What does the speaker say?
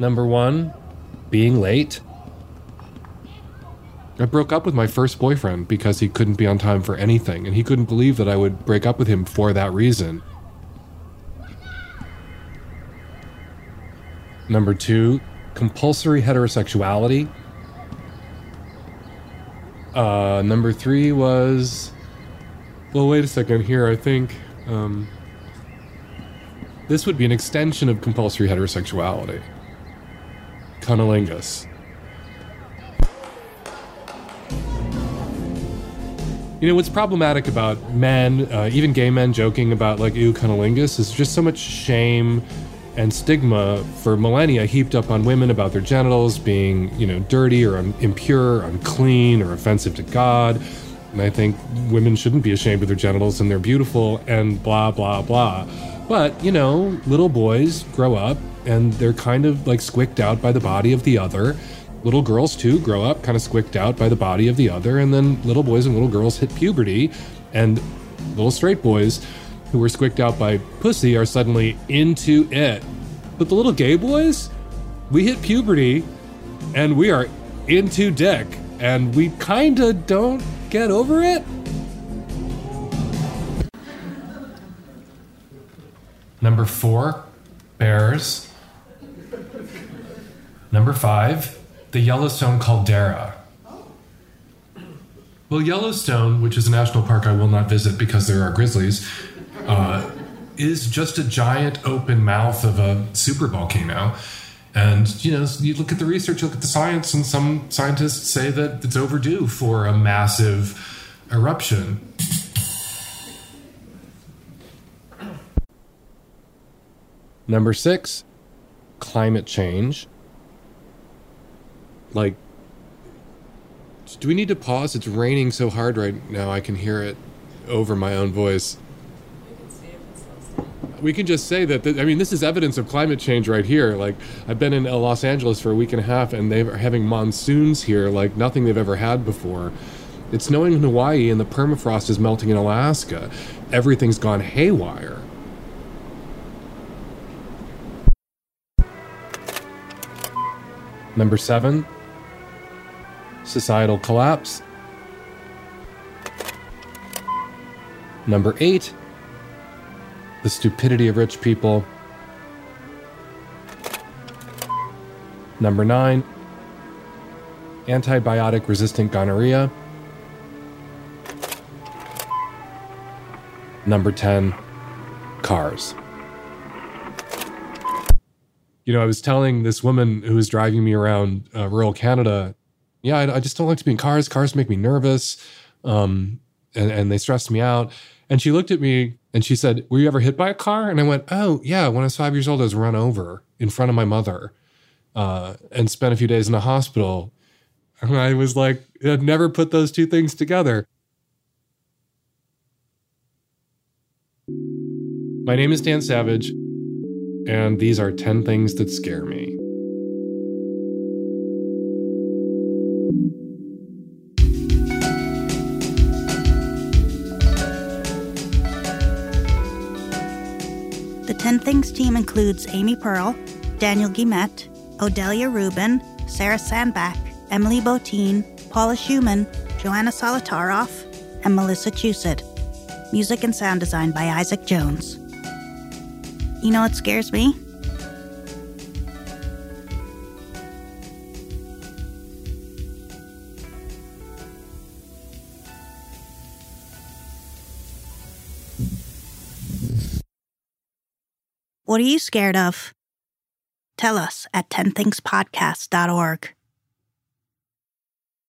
Number one, being late. I broke up with my first boyfriend because he couldn't be on time for anything, and he couldn't believe that I would break up with him for that reason. Number two, compulsory heterosexuality. Number three was... Well, wait a second here, I think... This would be an extension of compulsory heterosexuality. Cunnilingus. You know, what's problematic about men, even gay men, joking about, like, ew, cunnilingus, is just so much shame and stigma for millennia heaped up on women about their genitals being, you know, dirty or impure, unclean, or offensive to God. And I think women shouldn't be ashamed of their genitals and they're beautiful and blah, blah, blah. But, you know, little boys grow up and they're kind of like squicked out by the body of the other. Little girls, too, grow up kind of squicked out by the body of the other. And then little boys and little girls hit puberty. And little straight boys who were squicked out by pussy are suddenly into it. But the little gay boys, we hit puberty and we are into dick. And we kind of don't get over it. Number four, bears. Number five, the Yellowstone caldera. Well, Yellowstone, which is a national park I will not visit because there are grizzlies, is just a giant open mouth of a supervolcano. And, you know, you look at the research, you look at the science, and some scientists say that it's overdue for a massive eruption. Number six, climate change. Like, do we need to pause? It's raining so hard right now, I can hear it over my own voice. We can just say that, this is evidence of climate change right here. Like, I've been in Los Angeles for a week and a half, and they're having monsoons here like nothing they've ever had before. It's snowing in Hawaii, and the permafrost is melting in Alaska. Everything's gone haywire. Number seven, societal collapse. Number eight, the stupidity of rich people. Number nine, antibiotic-resistant gonorrhea. Number 10, cars. You know, I was telling this woman who was driving me around rural Canada, I just don't like to be in cars. Cars make me nervous, and they stress me out. And she looked at me and she said, "Were you ever hit by a car?" And I went, "Oh, yeah. When I was 5 years old, I was run over in front of my mother and spent a few days in the hospital." And I was like, I'd never put those two things together. My name is Dan Savage, and these are 10 Things That Scare Me. The 10 Things team includes Amy Pearl, Daniel Guimet, Odelia Rubin, Sarah Sandback, Emily Botin, Paula Schumann, Joanna Solitaroff, and Melissa Chucid. Music and sound design by Isaac Jones. You know what scares me? What are you scared of? Tell us at 10thingspodcast.org.